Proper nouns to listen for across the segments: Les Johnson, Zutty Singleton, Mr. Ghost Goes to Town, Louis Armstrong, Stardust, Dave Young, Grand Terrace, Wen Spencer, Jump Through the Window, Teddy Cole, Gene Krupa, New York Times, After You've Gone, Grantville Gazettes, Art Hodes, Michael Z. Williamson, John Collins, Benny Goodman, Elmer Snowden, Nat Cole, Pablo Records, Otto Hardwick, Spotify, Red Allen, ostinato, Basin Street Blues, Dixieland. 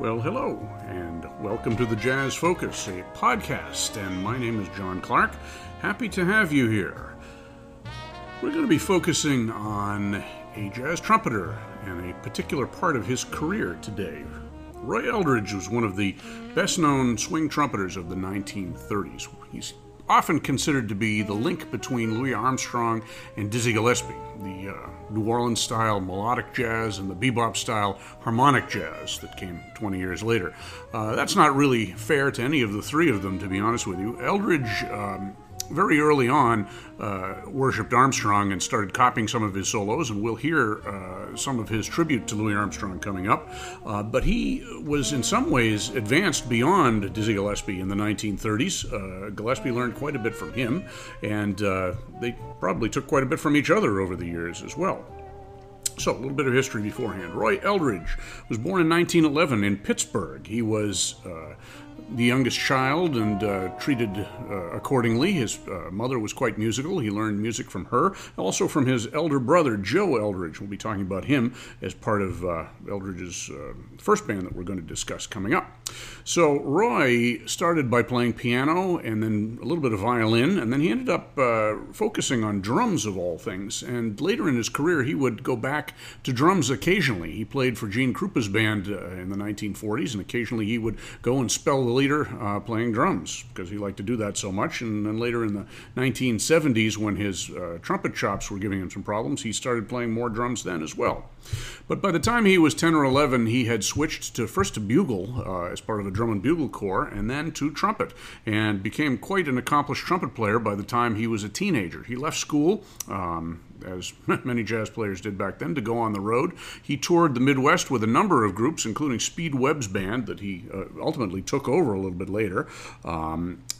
Well, hello, and welcome to the Jazz Focus, a podcast, and my name is John Clark. Happy to have you here. We're going to be focusing on a jazz trumpeter and a particular part of his career today. Roy Eldridge was one of the best-known swing trumpeters of the 1930s. He's often considered to be the link between Louis Armstrong and Dizzy Gillespie, the New Orleans-style melodic jazz and the bebop-style harmonic jazz that came 20 years later. That's not really fair to any of the three of them, to be honest with you. Eldridge, very early on, worshipped Armstrong and started copying some of his solos, and we'll hear some of his tribute to Louis Armstrong coming up. But he was in some ways advanced beyond Dizzy Gillespie in the 1930s. Gillespie learned quite a bit from him, and they probably took quite a bit from each other over the years as well. So, a little bit of history beforehand. Roy Eldridge was born in 1911 in Pittsburgh. He was the youngest child and treated accordingly. His mother was quite musical. He learned music from her, also from his elder brother, Joe Eldridge. We'll be talking about him as part of Eldridge's first band that we're going to discuss coming up. So Roy started by playing piano and then a little bit of violin, and then he ended up focusing on drums of all things. And later in his career, he would go back to drums occasionally. He played for Gene Krupa's band in the 1940s, and occasionally he would go and spell the leader playing drums because he liked to do that so much. And then later in the 1970s, when his trumpet chops were giving him some problems, he started playing more drums then as well. But by the time he was 10 or 11, he had switched to first to bugle as part of a drum and bugle corps, and then to trumpet, and became quite an accomplished trumpet player by the time he was a teenager. He left school, as many jazz players did back then, to go on the road. He toured the Midwest with a number of groups, including Speed Webb's band that he ultimately took over a little bit later.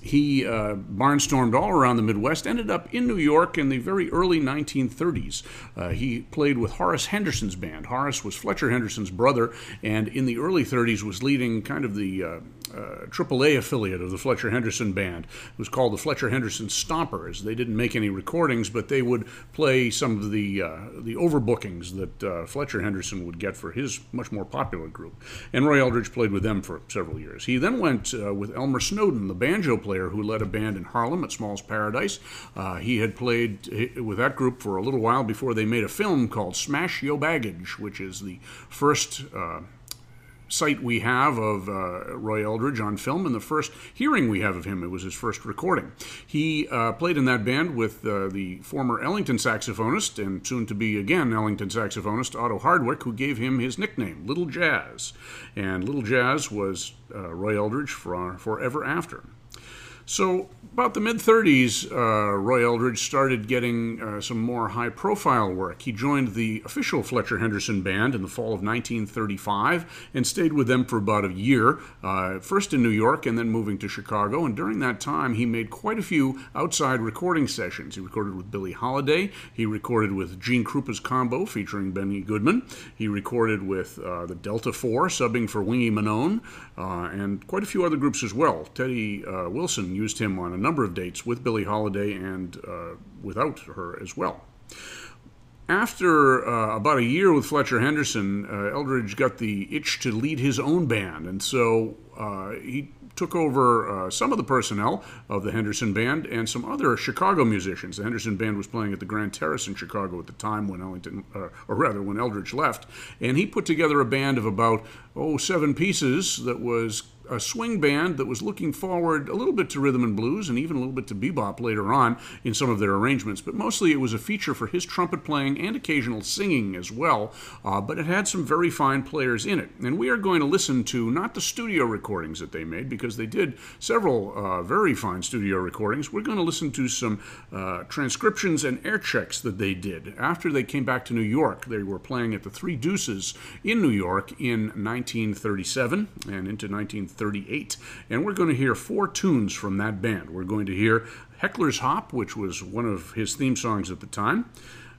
He barnstormed all around the Midwest, ended up in New York in the very early 1930s. He played with Horace Henderson's band. Horace was Fletcher Henderson's brother, and in the early 30s was leading kind of the AAA affiliate of the Fletcher Henderson band. It was called the Fletcher Henderson Stompers. They didn't make any recordings, but they would play some of the overbookings that Fletcher Henderson would get for his much more popular group. And Roy Eldridge played with them for several years. He then went with Elmer Snowden, the banjo player who led a band in Harlem at Small's Paradise. He had played with that group for a little while before they made a film called Smash Yo Baggage, which is the first sight we have of Roy Eldridge on film and the first hearing we have of him. It was his first recording. He played in that band with the former Ellington saxophonist and soon to be again Ellington saxophonist Otto Hardwick, who gave him his nickname, Little Jazz. And Little Jazz was Roy Eldridge forever after. So about the mid-30s, Roy Eldridge started getting some more high-profile work. He joined the official Fletcher Henderson Band in the fall of 1935 and stayed with them for about a year, first in New York and then moving to Chicago. And during that time, he made quite a few outside recording sessions. He recorded with Billie Holiday. He recorded with Gene Krupa's Combo featuring Benny Goodman. He recorded with the Delta Four, subbing for Wingy Manone, and quite a few other groups as well. Teddy Wilson used him on a number of dates with Billie Holiday and without her as well. After about a year with Fletcher Henderson, Eldridge got the itch to lead his own band, and so he took over some of the personnel of the Henderson Band and some other Chicago musicians. The Henderson Band was playing at the Grand Terrace in Chicago at the time when Eldridge left, and he put together a band of about 7 pieces that was a swing band that was looking forward a little bit to rhythm and blues and even a little bit to bebop later on in some of their arrangements, but mostly it was a feature for his trumpet playing and occasional singing as well, but it had some very fine players in it. And we are going to listen to not the studio recordings that they made, because they did several very fine studio recordings. We're going to listen to some transcriptions and air checks that they did. After they came back to New York, they were playing at the Three Deuces in New York in 1937 and into 1938, and we're going to hear 4 tunes from that band. We're going to hear Heckler's Hop, which was one of his theme songs at the time,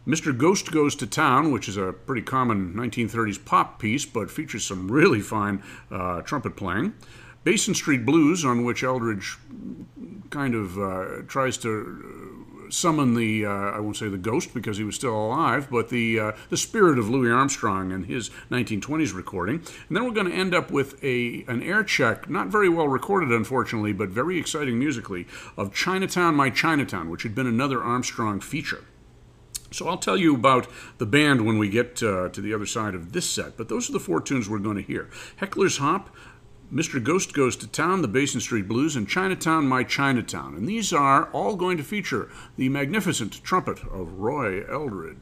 Mr. Ghost Goes to Town, which is a pretty common 1930s pop piece, but features some really fine trumpet playing, Basin Street Blues, on which Eldridge kind of tries to summon the, I won't say the ghost because he was still alive, but the spirit of Louis Armstrong and his 1920s recording. And then we're going to end up with an air check, not very well recorded, unfortunately, but very exciting musically, of Chinatown, My Chinatown, which had been another Armstrong feature. So I'll tell you about the band when we get to the other side of this set, but those are the four tunes we're going to hear. Heckler's Hop, Mr. Ghost Goes to Town, the Basin Street Blues, and Chinatown, My Chinatown. And these are all going to feature the magnificent trumpet of Roy Eldridge.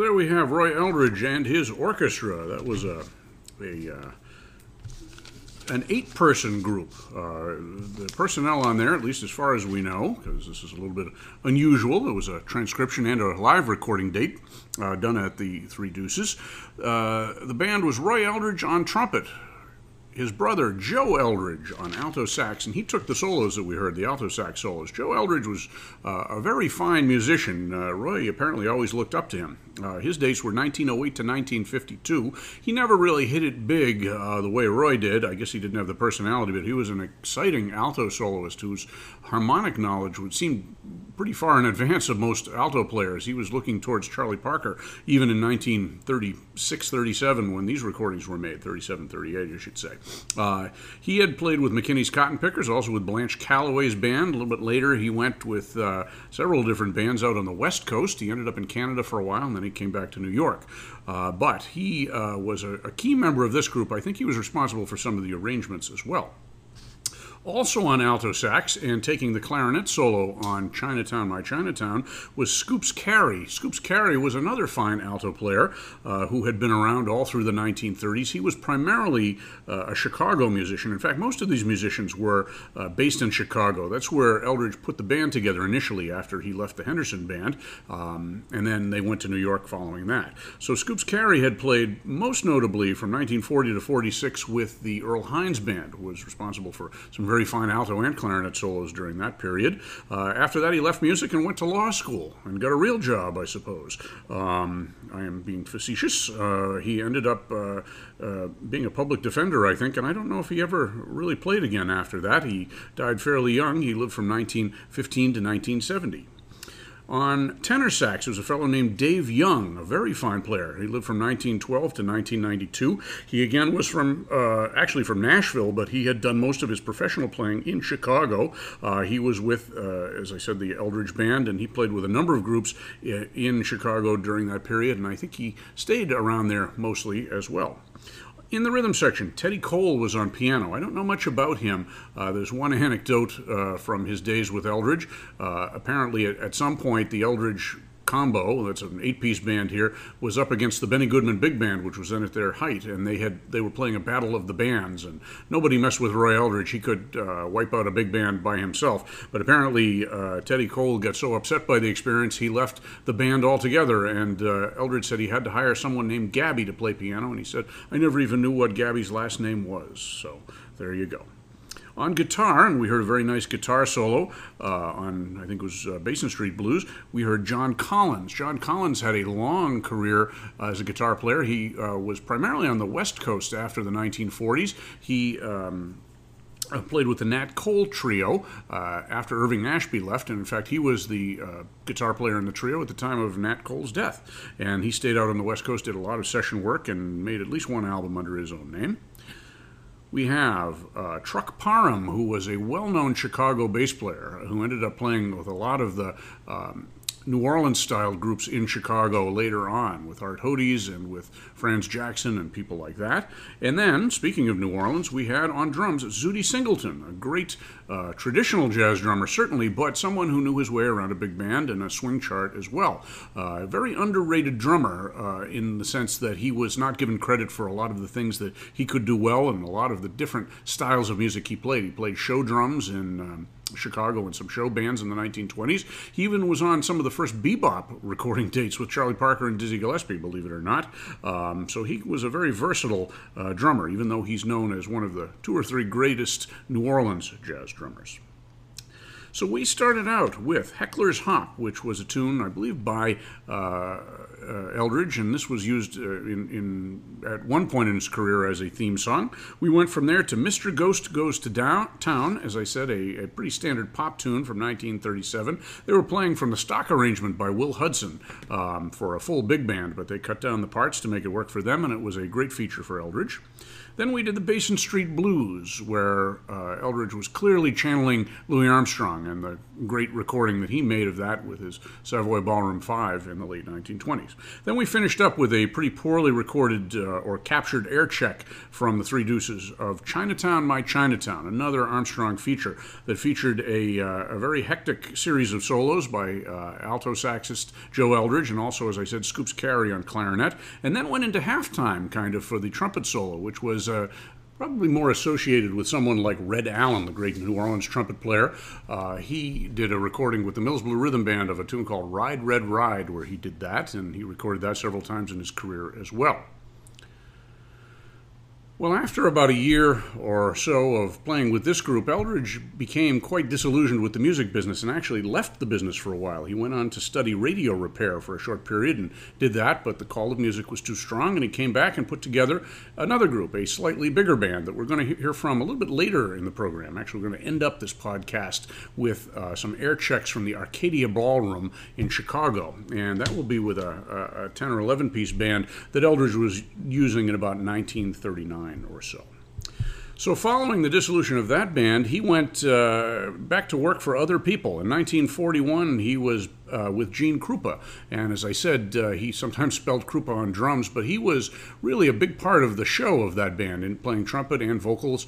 there we have Roy Eldridge and his orchestra. That was an eight-person group. The personnel on there, at least as far as we know, because this is a little bit unusual, it was a transcription and a live recording date done at the Three Deuces. The band was Roy Eldridge on trumpet, his brother Joe Eldridge on alto sax, and he took the solos that we heard, the alto sax solos. Joe Eldridge was a very fine musician. Roy apparently always looked up to him. His dates were 1908 to 1952. He never really hit it big the way Roy did. I guess he didn't have the personality, but he was an exciting alto soloist whose harmonic knowledge would seem pretty far in advance of most alto players. He was looking towards Charlie Parker even in 1936-37 when these recordings were made, 37-38 I should say. He had played with McKinney's Cotton Pickers, also with Blanche Calloway's band. A little bit later, he went with several different bands out on the West Coast. He ended up in Canada for a while, and then he came back to New York. But he was a key member of this group. I think he was responsible for some of the arrangements as well. Also on alto sax and taking the clarinet solo on Chinatown, My Chinatown was Scoops Carey. Scoops Carey was another fine alto player who had been around all through the 1930s. He was primarily a Chicago musician. In fact, most of these musicians were based in Chicago. That's where Eldridge put the band together initially after he left the Henderson Band, and then they went to New York following that. So Scoops Carey had played most notably from 1940 to 46 with the Earl Hines Band, who was responsible for some very fine alto and clarinet solos during that period. After that, he left music and went to law school and got a real job, I suppose. I am being facetious. He ended up being a public defender, I think, and I don't know if he ever really played again after that. He died fairly young. He lived from 1915 to 1970. On tenor sax, there was a fellow named Dave Young, a very fine player. He lived from 1912 to 1992. He again was from Nashville, but he had done most of his professional playing in Chicago. He was with, as I said, the Eldridge Band, and he played with a number of groups in Chicago during that period, and I think he stayed around there mostly as well. In the rhythm section, Teddy Cole was on piano. I don't know much about him. There's one anecdote from his days with Eldridge. Apparently, at some point, the Eldridge combo, that's an eight-piece band here, was up against the Benny Goodman Big Band, which was then at their height, and they were playing a battle of the bands, and nobody messed with Roy Eldridge. He could wipe out a big band by himself, but apparently Teddy Cole got so upset by the experience he left the band altogether, and Eldridge said he had to hire someone named Gabby to play piano, and he said, "I never even knew what Gabby's last name was." So there you go. On guitar, and we heard a very nice guitar solo on, I think it was Basin Street Blues, we heard John Collins. John Collins had a long career as a guitar player. He was primarily on the West Coast after the 1940s. He played with the Nat Cole Trio after Irving Ashby left, and in fact he was the guitar player in the trio at the time of Nat Cole's death. And he stayed out on the West Coast, did a lot of session work, and made at least one album under his own name. We have Truck Parham, who was a well-known Chicago bass player who ended up playing with a lot of the New Orleans-style groups in Chicago later on, with Art Hodes and with Franz Jackson and people like that. And then, speaking of New Orleans, we had on drums Zutty Singleton, a great traditional jazz drummer, certainly, but someone who knew his way around a big band and a swing chart as well. A very underrated drummer in the sense that he was not given credit for a lot of the things that he could do well and a lot of the different styles of music he played. He played show drums in Chicago and some show bands in the 1920s. He even was on some of the first bebop recording dates with Charlie Parker and Dizzy Gillespie, believe it or not. So he was a very versatile drummer, even though he's known as one of the two or three greatest New Orleans jazz drummers. So we started out with Heckler's Hop, which was a tune, I believe, by Eldridge, and this was used at one point in his career as a theme song. We went from there to Mr. Ghost Goes to Town, as I said, a pretty standard pop tune from 1937. They were playing from the stock arrangement by Will Hudson for a full big band, but they cut down the parts to make it work for them, and it was a great feature for Eldridge. Then we did the Basin Street Blues, where Eldridge was clearly channeling Louis Armstrong. song, and the great recording that he made of that with his Savoy Ballroom 5 in the late 1920s. Then we finished up with a pretty poorly recorded or captured air check from the Three Deuces of Chinatown, My Chinatown, another Armstrong feature that featured a very hectic series of solos by alto saxist Joe Eldridge, and also, as I said, Scoops Carey on clarinet, and then went into halftime kind of for the trumpet solo, which was probably more associated with someone like Red Allen, the great New Orleans trumpet player. He did a recording with the Mills Blue Rhythm Band of a tune called Ride, Red, Ride, where he did that, and he recorded that several times in his career as well. Well, after about a year or so of playing with this group, Eldridge became quite disillusioned with the music business and actually left the business for a while. He went on to study radio repair for a short period and did that, but the call of music was too strong, and he came back and put together another group, a slightly bigger band that we're going to hear from a little bit later in the program. Actually, we're going to end up this podcast with some air checks from the Arcadia Ballroom in Chicago, and that will be with a 10 or 11 piece band that Eldridge was using in about 1939. Or so. So following the dissolution of that band, he went back to work for other people. In 1941, he was with Gene Krupa, and as I said, he sometimes spelled Krupa on drums, but he was really a big part of the show of that band in playing trumpet and vocals.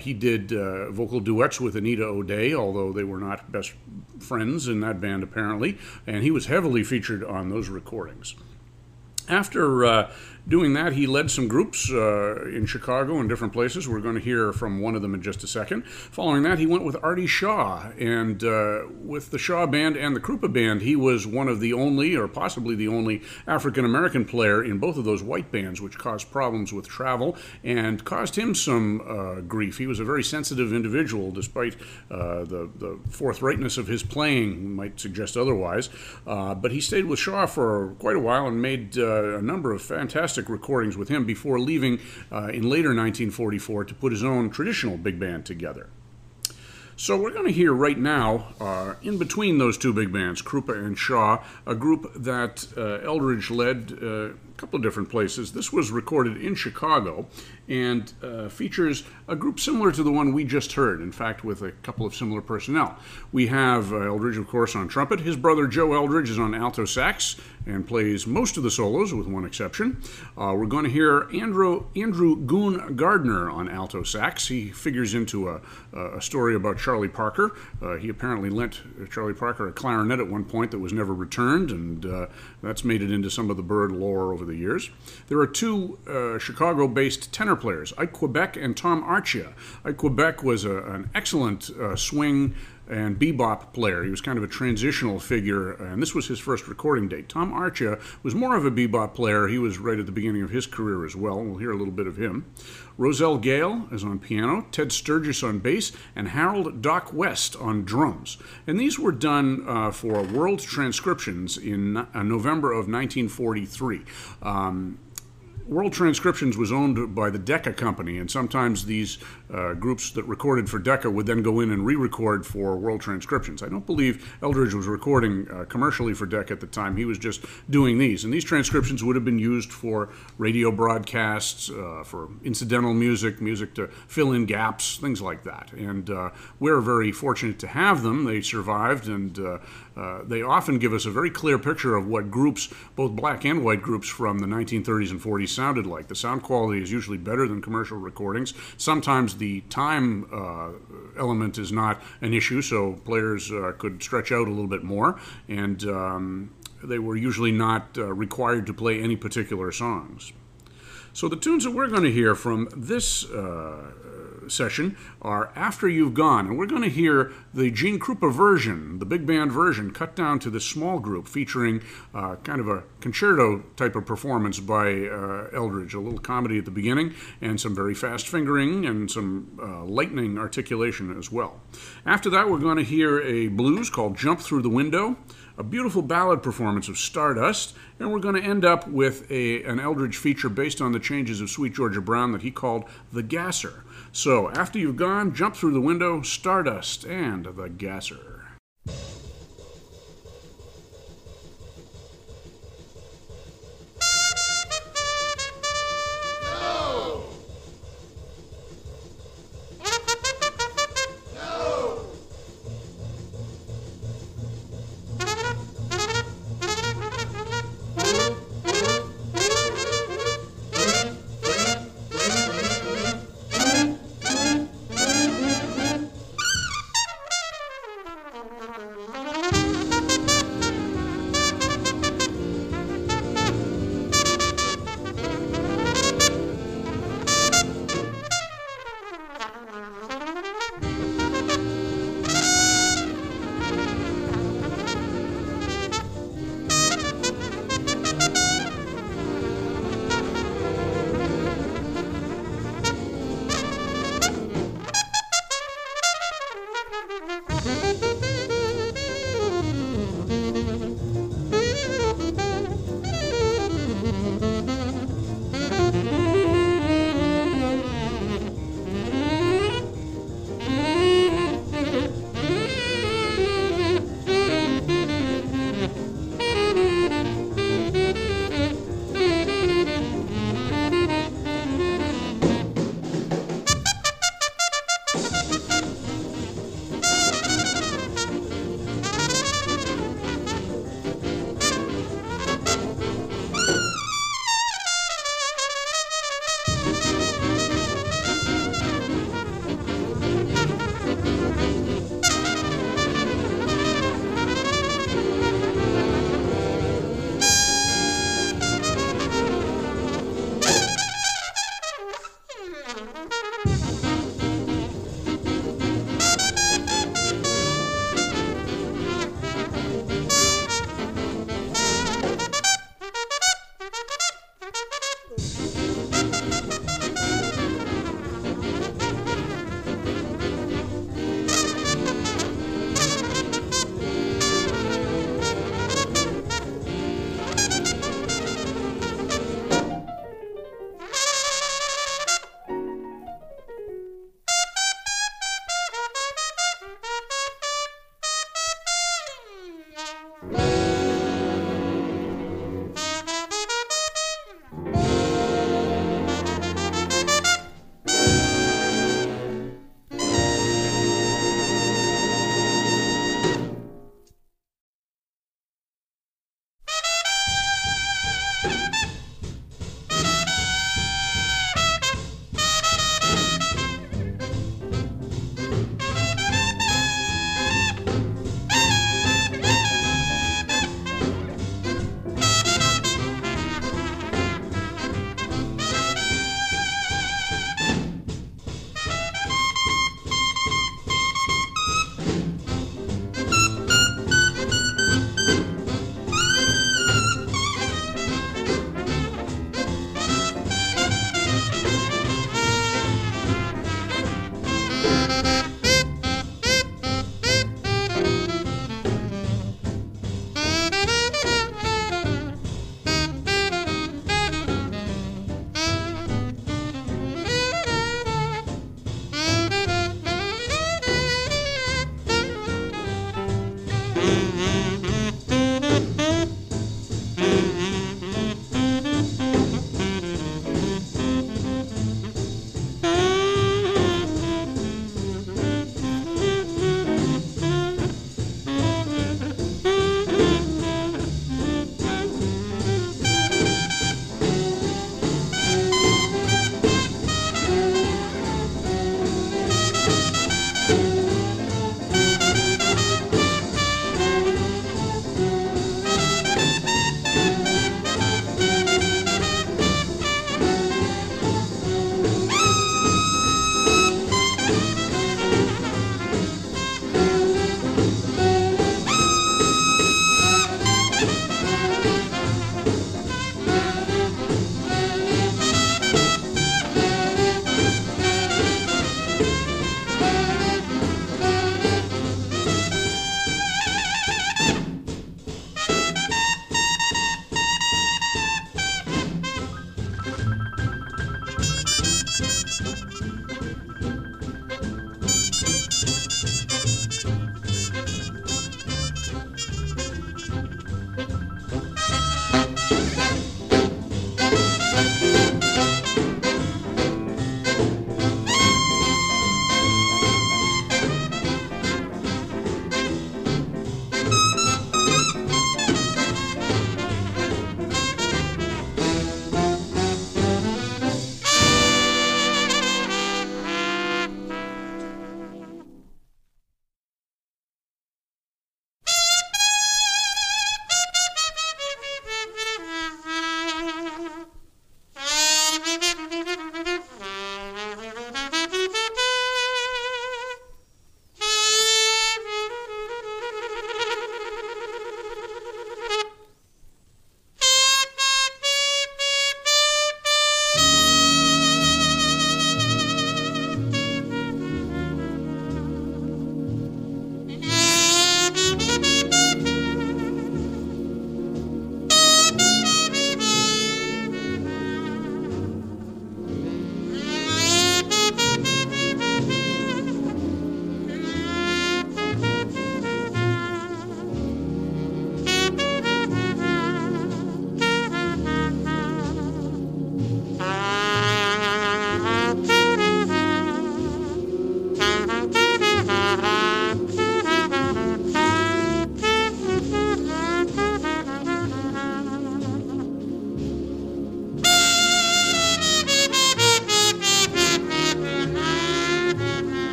He did vocal duets with Anita O'Day, although they were not best friends in that band apparently, and he was heavily featured on those recordings. After doing that, he led some groups in Chicago and different places. We're going to hear from one of them in just a second. Following that, he went with Artie Shaw, and with the Shaw Band and the Krupa Band, he was one of the only, or possibly the only, African-American player in both of those white bands, which caused problems with travel and caused him some grief. He was a very sensitive individual, despite the forthrightness of his playing might suggest otherwise, but he stayed with Shaw for quite a while and made a number of fantastic recordings with him before leaving in later 1944 to put his own traditional big band together. So we're going to hear right now, in between those two big bands, Krupa and Shaw, a group that Eldridge led a couple of different places. This was recorded in Chicago and features a group similar to the one we just heard, in fact, with a couple of similar personnel. We have Eldridge, of course, on trumpet. His brother Joe Eldridge is on alto sax and plays most of the solos, with one exception. We're going to hear Andrew Goon Gardner on alto sax. He figures into a story about Charlie Parker. He apparently lent Charlie Parker a clarinet at one point that was never returned, and that's made it into some of the bird lore over the years. There are two Chicago-based tenor players, Ike Quebec and Tom Archia. Ike Quebec was an excellent swing and bebop player. He was kind of a transitional figure, and this was his first recording date. Tom Archia was more of a bebop player. He was right at the beginning of his career as well. We'll hear a little bit of him. Rozelle Gayle is on piano, Ted Sturgis on bass, and Harold Doc West on drums. And these were done for World Transcriptions in November of 1943. World Transcriptions was owned by the Decca company, and sometimes these groups that recorded for Decca would then go in and re-record for World Transcriptions. I don't believe Eldridge was recording commercially for Decca at the time. He was just doing these, and these transcriptions would have been used for radio broadcasts, for incidental music, music to fill in gaps, things like that. And we're very fortunate to have them. They survived, and they often give us a very clear picture of what groups, both black and white groups from the 1930s and 40s, sounded like. The sound quality is usually better than commercial recordings. Sometimes the time element is not an issue, so players could stretch out a little bit more, and they were usually not required to play any particular songs. So the tunes that we're going to hear from this session are After You've Gone, and we're going to hear the Gene Krupa version, the big band version, cut down to this small group, featuring kind of a concerto type of performance by Eldridge, a little comedy at the beginning, and some very fast fingering, and some lightning articulation as well. After that, we're going to hear a blues called Jump Through the Window, a beautiful ballad performance of Stardust, and we're going to end up with an Eldridge feature based on the changes of Sweet Georgia Brown that he called The Gasser. So, After You've Gone, Jump Through the Window, Stardust, and The Gasser. No!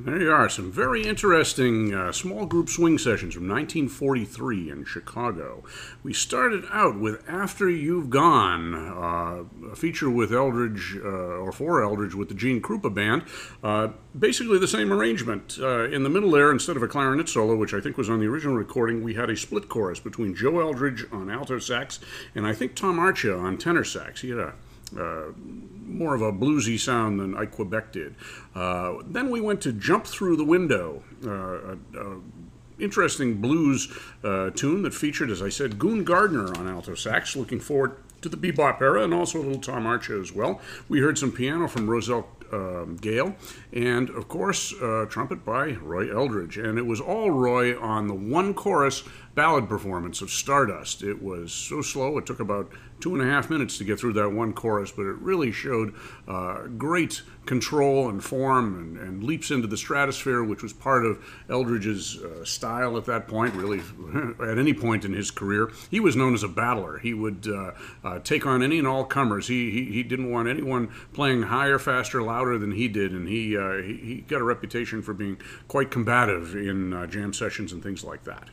There you are, some very interesting small group swing sessions from 1943 in Chicago. We started out with After You've Gone, a feature with Eldridge, or for Eldridge, with the Gene Krupa Band. Basically the same arrangement. In the middle there, instead of a clarinet solo, which I think was on the original recording, we had a split chorus between Joe Eldridge on alto sax and I think Tom Archia on tenor sax. He had a more of a bluesy sound than Ike Quebec did. Then we went to Jump Through the Window, interesting blues tune that featured, as I said, Goon Gardner on alto sax, looking forward to the bebop era, and also a little Tom Archia as well. We heard some piano from Rozelle Gayle, and of course trumpet by Roy Eldridge, and it was all Roy on the one chorus ballad performance of Stardust. It was so slow, it took about 2.5 minutes to get through that one chorus, but it really showed great control and form and leaps into the stratosphere, which was part of Eldridge's style at that point, really at any point in his career. He was known as a battler. He would take on any and all comers. He didn't want anyone playing higher, faster, louder than he did, and he got a reputation for being quite combative in jam sessions and things like that.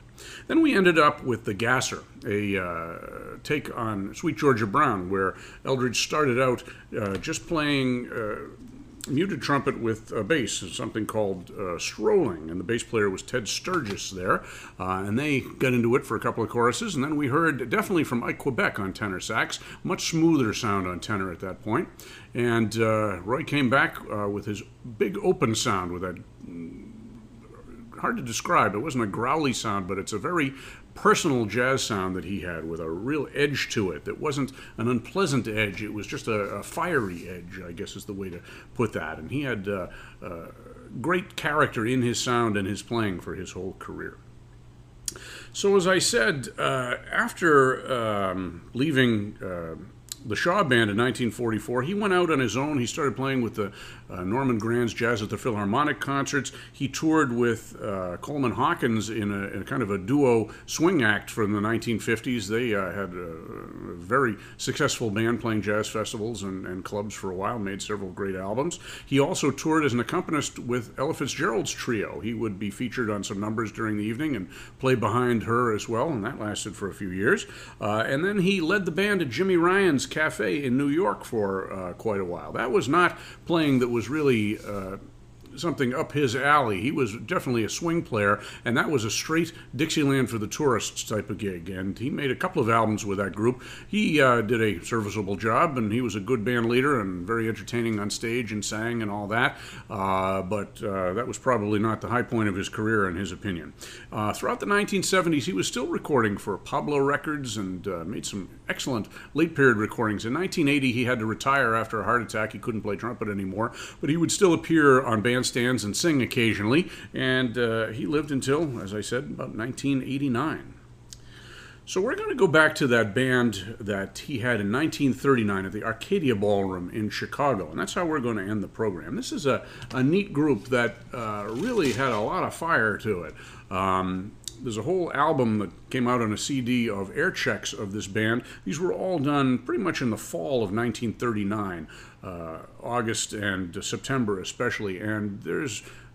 Then we ended up with The Gasser, a take on Sweet Georgia Brown, where Eldridge started out just playing muted trumpet with a bass, something called strolling, and the bass player was Ted Sturgis there, and they got into it for a couple of choruses, and then we heard definitely from Ike Quebec on tenor sax, much smoother sound on tenor at that point, and Roy came back with his big open sound with that, hard to describe, it wasn't a growly sound, but it's a very personal jazz sound that he had with a real edge to it that wasn't an unpleasant edge, it was just a fiery edge, I guess is the way to put that. And he had great character in his sound and his playing for his whole career. So as I said, after leaving the Shaw Band in 1944. He went out on his own. He started playing with the Norman Grand's Jazz at the Philharmonic concerts. He toured with Coleman Hawkins in a kind of a duo swing act from the 1950s. They had a very successful band playing jazz festivals and clubs for a while, made several great albums. He also toured as an accompanist with Ella Fitzgerald's trio. He would be featured on some numbers during the evening and play behind her as well, and that lasted for a few years. And then he led the band at Jimmy Ryan's Cafe in New York for quite a while. That was not playing that was really something up his alley. He was definitely a swing player, and that was a straight Dixieland for the Tourists type of gig, and he made a couple of albums with that group. He did a serviceable job, and he was a good band leader and very entertaining on stage and sang and all that, but that was probably not the high point of his career in his opinion. Throughout the 1970s, he was still recording for Pablo Records and made some excellent late period recordings. In 1980, he had to retire after a heart attack. He couldn't play trumpet anymore, but he would still appear on bandstands and sing occasionally, and he lived until, as I said, about 1989. So we're going to go back to that band that he had in 1939 at the Arcadia Ballroom in Chicago, and that's how we're going to end the program. This is a neat group that really had a lot of fire to it. There's a whole album that came out on a CD of air checks of this band. These were all done pretty much in the fall of 1939, August and September especially, and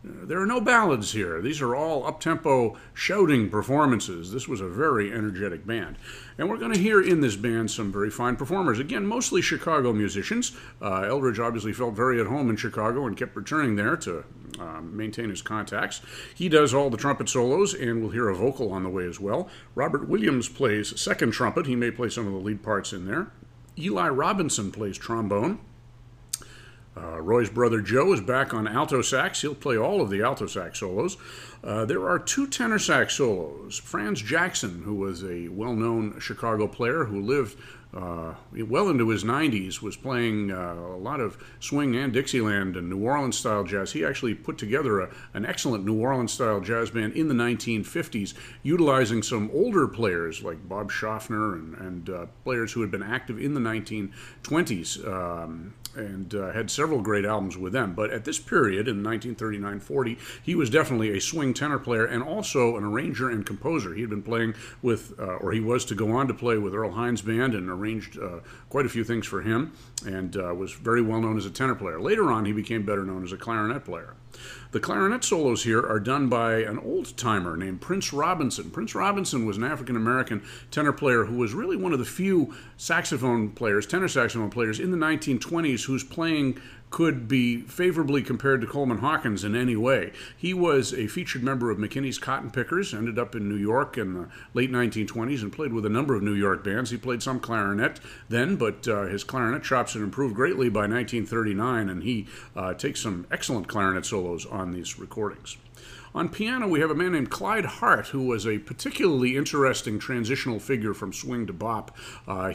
there are no ballads here. These are all up-tempo shouting performances. This was a very energetic band. And we're going to hear in this band some very fine performers. Again, mostly Chicago musicians. Eldridge obviously felt very at home in Chicago and kept returning there to maintain his contacts. He does all the trumpet solos, and we'll hear a vocal on the way as well. Robert Williams plays second trumpet. He may play some of the lead parts in there. Eli Robinson plays trombone. Roy's brother Joe is back on alto sax. He'll play all of the alto sax solos. There are two tenor sax solos. Franz Jackson, who was a well-known Chicago player who lived well into his 90s, was playing a lot of swing and Dixieland and New Orleans-style jazz. He actually put together an excellent New Orleans-style jazz band in the 1950s, utilizing some older players like Bob Schaffner and players who had been active in the 1920s, and had several great albums with them. But at this period, in 1939-40, he was definitely a swing tenor player and also an arranger and composer. He had been playing with, or he was to go on to play with Earl Hines' band and arranged quite a few things for him, and was very well known as a tenor player. Later on, he became better known as a clarinet player. The clarinet solos here are done by an old-timer named Prince Robinson. Prince Robinson was an African-American tenor player who was really one of the few saxophone players, tenor saxophone players in the 1920s whose playing could be favorably compared to Coleman Hawkins in any way. He was a featured member of McKinney's Cotton Pickers, ended up in New York in the late 1920s and played with a number of New York bands. He played some clarinet then, but his clarinet chops had improved greatly by 1939, and he takes some excellent clarinet solos on these recordings. On piano, we have a man named Clyde Hart, who was a particularly interesting transitional figure from swing to bop.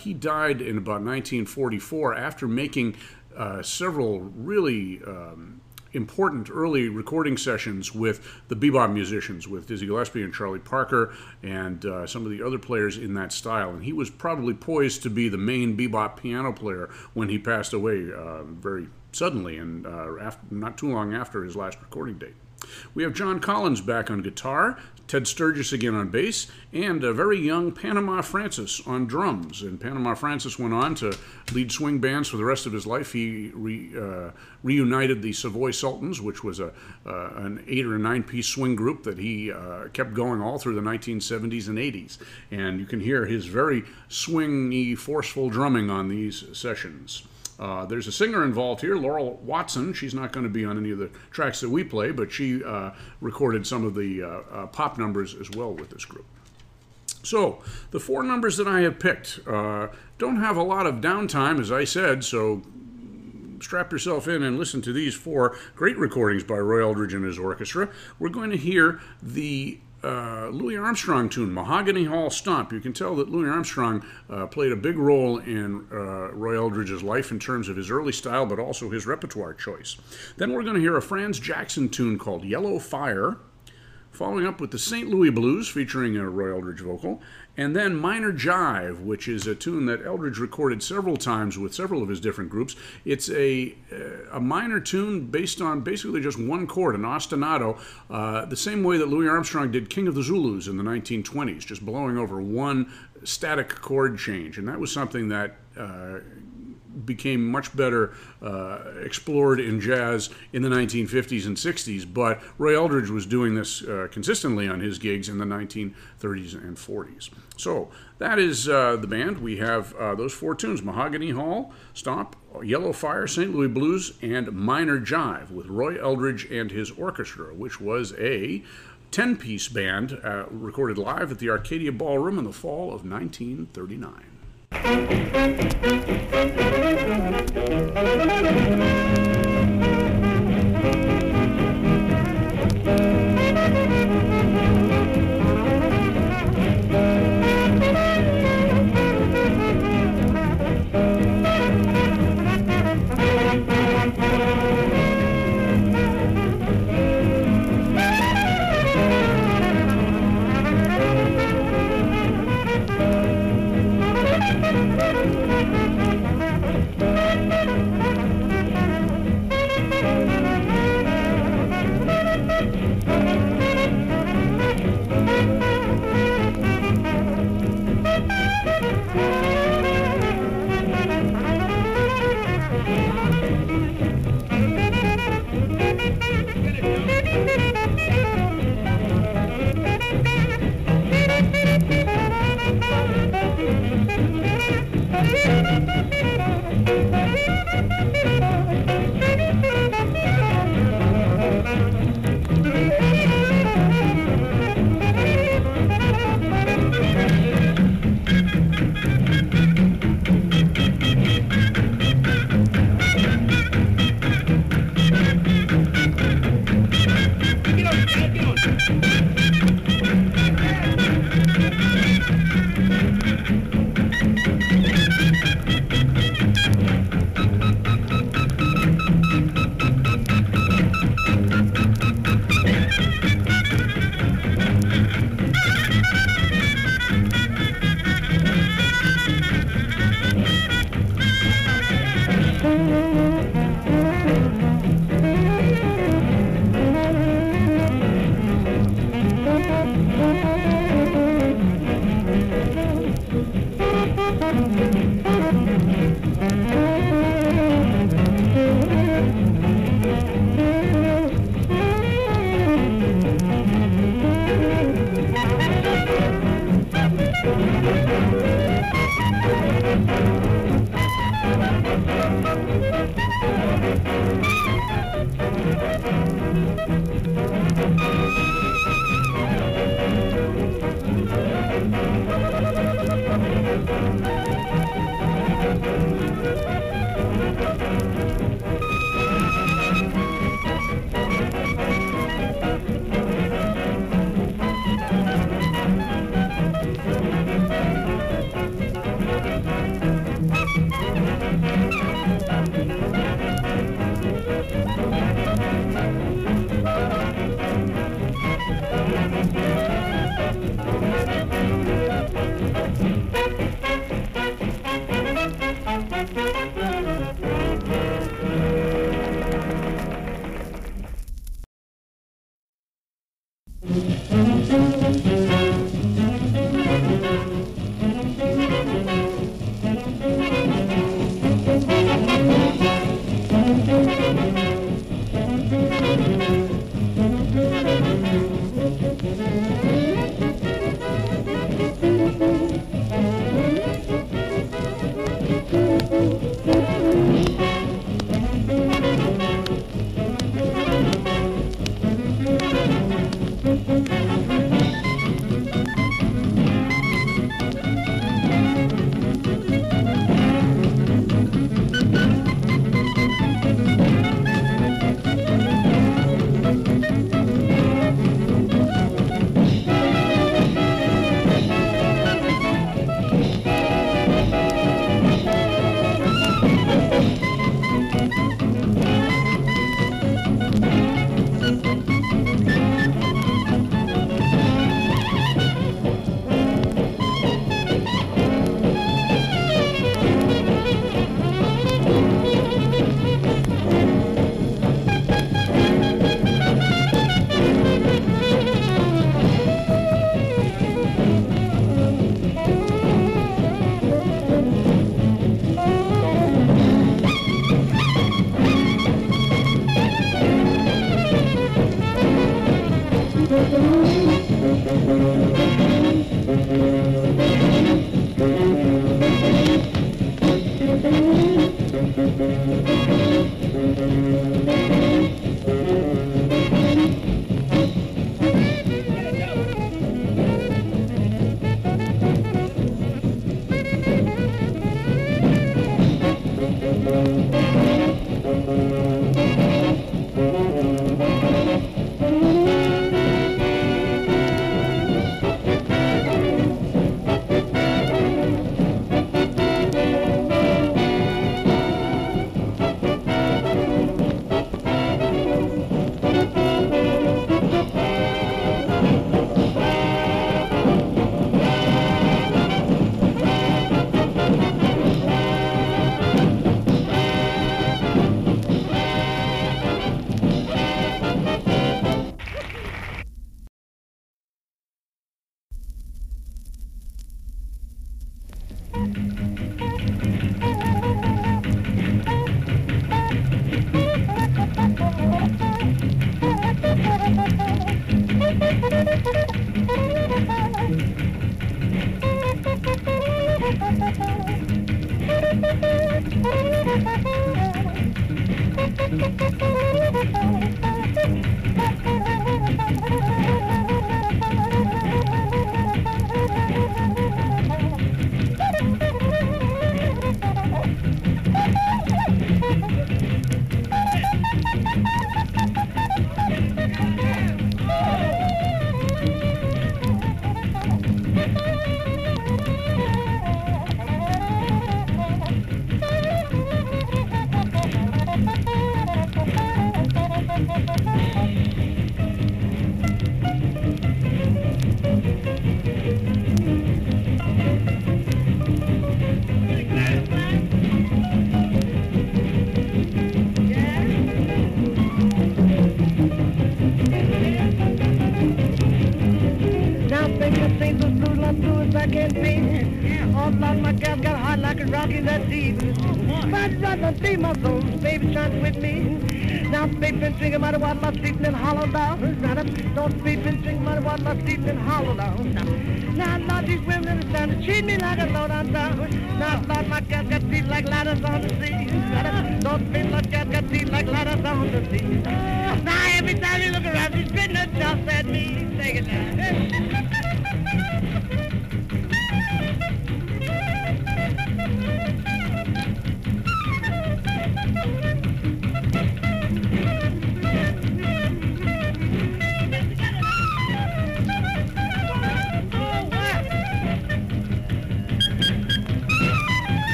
He died in about 1944 after making several really important early recording sessions with the bebop musicians, with Dizzy Gillespie and Charlie Parker and some of the other players in that style. And he was probably poised to be the main bebop piano player when he passed away very suddenly and not too long after his last recording date. We have John Collins back on guitar, Ted Sturgis again on bass, and a very young Panama Francis on drums. And Panama Francis went on to lead swing bands for the rest of his life. He reunited the Savoy Sultans, which was an 8 or 9 piece swing group that he kept going all through the 1970s and 80s. And you can hear his very swingy, forceful drumming on these sessions. There's a singer involved here, Laurel Watson. She's not going to be on any of the tracks that we play, but she recorded some of the pop numbers as well with this group. So, the four numbers that I have picked don't have a lot of downtime, as I said, so strap yourself in and listen to these four great recordings by Roy Eldridge and his orchestra. We're going to hear the Louis Armstrong tune, Mahogany Hall Stomp. You can tell that Louis Armstrong played a big role in Roy Eldridge's life in terms of his early style, but also his repertoire choice. Then we're going to hear a Franz Jackson tune called Yellow Fire, following up with the St. Louis Blues featuring a Roy Eldridge vocal, and then Minor Jive, which is a tune that Eldridge recorded several times with several of his different groups. It's a minor tune based on basically just one chord, an ostinato, the same way that Louis Armstrong did King of the Zulus in the 1920s, just blowing over one static chord change. And that was something that became much better explored in jazz in the 1950s and 60s, but Roy Eldridge was doing this consistently on his gigs in the 1930s and 40s. So that is the band. We have those four tunes, Mahogany Hall, Stomp, Yellow Fire, St. Louis Blues, and Minor Jive with Roy Eldridge and his orchestra, which was a 10-piece band recorded live at the Arcadia Ballroom in the fall of 1939. Thank you.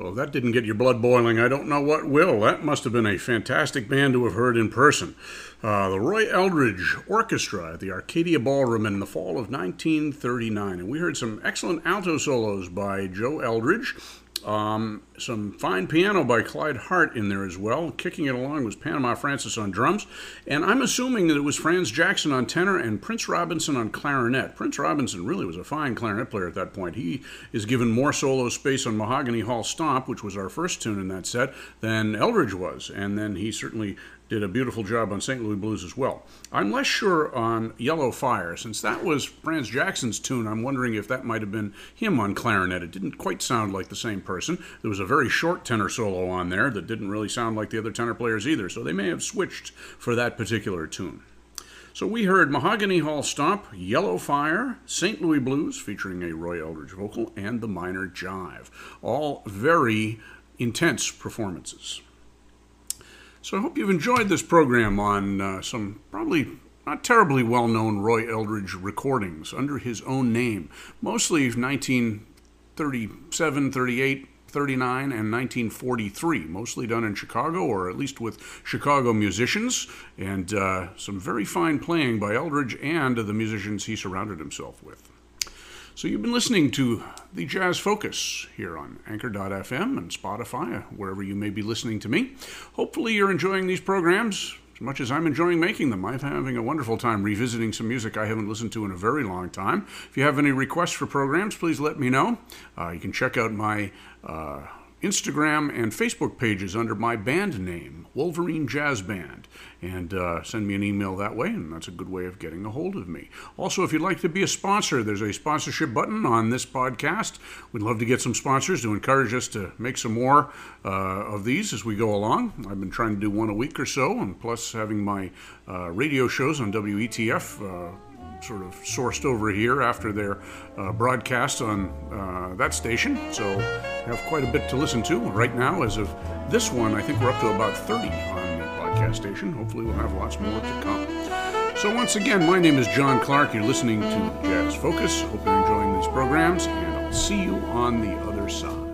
Well, if that didn't get your blood boiling, I don't know what will. That must have been a fantastic band to have heard in person. The Roy Eldridge Orchestra at the Arcadia Ballroom in the fall of 1939. And we heard some excellent alto solos by Joe Eldridge. Some fine piano by Clyde Hart in there as well. Kicking it along was Panama Francis on drums, and I'm assuming that it was Franz Jackson on tenor and Prince Robinson on clarinet. Prince Robinson really was a fine clarinet player at that point. He is given more solo space on Mahogany Hall Stomp, which was our first tune in that set, than Eldridge was, and then he certainly did a beautiful job on St. Louis Blues as well. I'm less sure on Yellow Fire. Since that was Franz Jackson's tune, I'm wondering if that might have been him on clarinet. It didn't quite sound like the same person. There was a very short tenor solo on there that didn't really sound like the other tenor players either, so they may have switched for that particular tune. So we heard Mahogany Hall Stomp, Yellow Fire, St. Louis Blues, featuring a Roy Eldridge vocal, and the Minor Jive. All very intense performances. So I hope you've enjoyed this program on some probably not terribly well-known Roy Eldridge recordings under his own name, mostly 1937, 38, 39, and 1943, mostly done in Chicago, or at least with Chicago musicians, and some very fine playing by Eldridge and the musicians he surrounded himself with. So you've been listening to The Jazz Focus here on Anchor.fm and Spotify, wherever you may be listening to me. Hopefully you're enjoying these programs as much as I'm enjoying making them. I'm having a wonderful time revisiting some music I haven't listened to in a very long time. If you have any requests for programs, please let me know. You can check out my Instagram and Facebook pages under my band name, Wolverine Jazz Band, and send me an email that way, and that's a good way of getting a hold of me. Also, if you'd like to be a sponsor, there's a sponsorship button on this podcast. We'd love to get some sponsors to encourage us to make some more of these as we go along. I've been trying to do one a week or so, and plus having my radio shows on WETF sort of sourced over here after their broadcast on that station. So I have quite a bit to listen to. Right now, as of this one, I think we're up to about 30 on the podcast station. Hopefully we'll have lots more to come. So once again, my name is John Clark. You're listening to Jazz Focus. Hope you're enjoying these programs, and I'll see you on the other side.